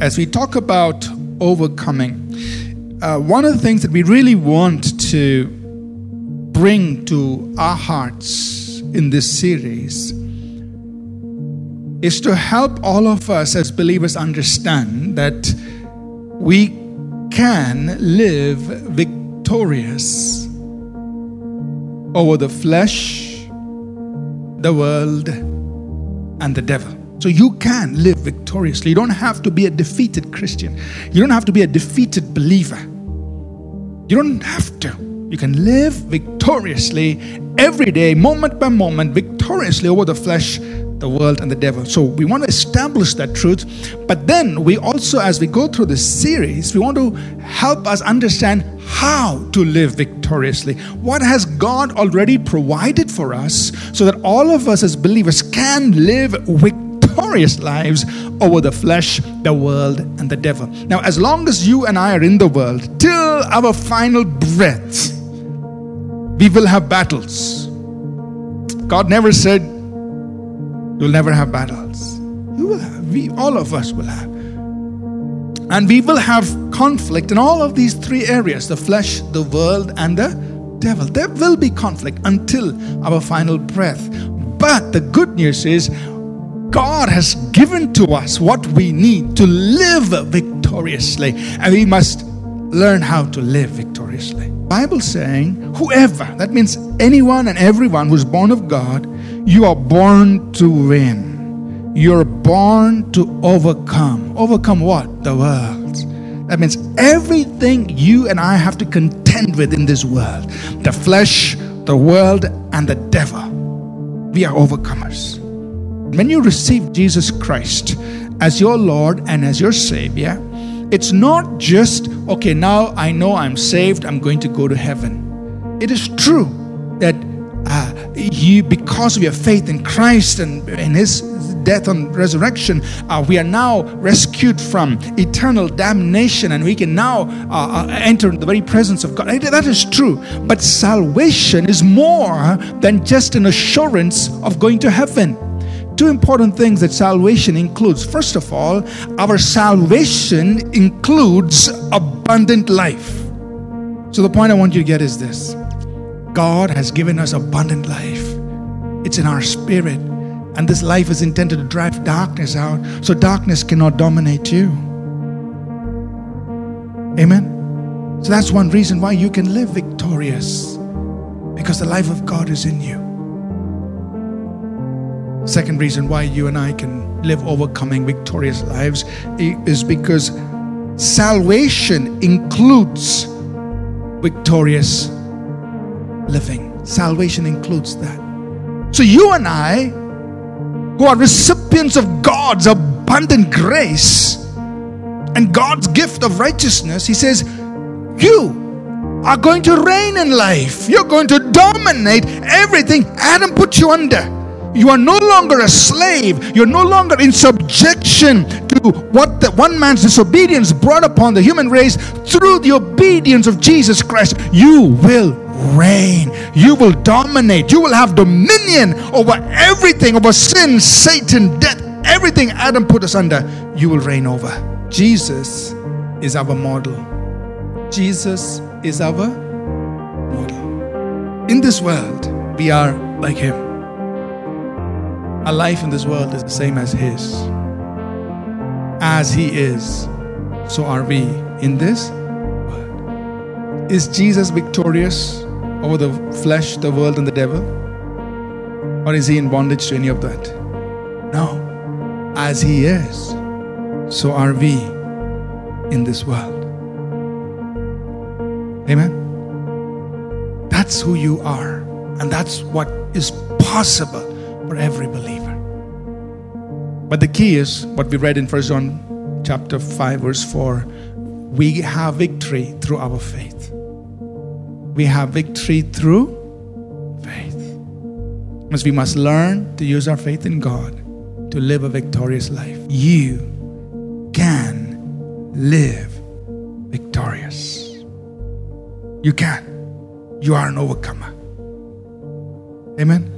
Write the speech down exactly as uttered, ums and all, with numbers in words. As we talk about overcoming, uh, one of the things that we really want to bring to our hearts in this series is to help all of us as believers understand that we can live victorious over the flesh, the world, and the devil. So you can live victoriously. You don't have to be a defeated Christian. You don't have to be a defeated believer. You don't have to. You can live victoriously every day, moment by moment, victoriously over the flesh, the world, and the devil. So we want to establish that truth. But then we also, as we go through this series, we want to help us understand how to live victoriously. What has God already provided for us so that all of us as believers can live victoriously? Victorious lives over the flesh, the world, and the devil. Now, as long as you and I are in the world, till our final breath, we will have battles. God never said, you'll never have battles. You will have, we, all of us will have. And we will have conflict in all of these three areas, the flesh, the world, and the devil. There will be conflict until our final breath. But the good news is, God has given to us what we need to live victoriously, and we must learn how to live victoriously. The Bible saying, whoever, that means anyone and everyone who's born of God, you are born to win. You're born to overcome. Overcome what? The world. That means everything you and I have to contend with in this world. The flesh, the world, and the devil. We are overcomers. When you receive Jesus Christ as your Lord and as your Savior, it's not just, okay, now I know I'm saved, I'm going to go to heaven. It is true that uh, you, because of your faith in Christ and in His death and resurrection, uh, we are now rescued from eternal damnation, and we can now uh, enter the very presence of God. That is true. But salvation is more than just an assurance of going to heaven. Two important things that salvation includes. First of all, our salvation includes abundant life. So the point I want you to get is this: God has given us abundant life. It's in our spirit, and this life is intended to drive darkness out, so darkness cannot dominate you. Amen? So that's one reason why you can live victorious, because the life of God is in you. Second reason why you and I can live overcoming victorious lives is because salvation includes victorious living. Salvation includes that. So you and I, who are recipients of God's abundant grace and God's gift of righteousness, He says, you are going to reign in life. You're going to dominate everything Adam put you under. You are no longer a slave. You're no longer in subjection to what the one man's disobedience brought upon the human race. Through the obedience of Jesus Christ, you will reign. You will dominate. You will have dominion over everything, over sin, Satan, death, everything Adam put us under. You will reign over. Jesus is our model. Jesus is our model. In this world, we are like Him. Our life in this world is the same as His. As He is, so are we in this world. Is Jesus victorious over the flesh, the world, and the devil? Or is He in bondage to any of that? No. As He is, so are we in this world. Amen? That's who you are, and that's what is possible for every believer. But the key is what we read in First John chapter five verse four. We have victory through our faith. We have victory through faith. Because we must learn to use our faith in God to live a victorious life. You can live victorious. You can. You are an overcomer. Amen.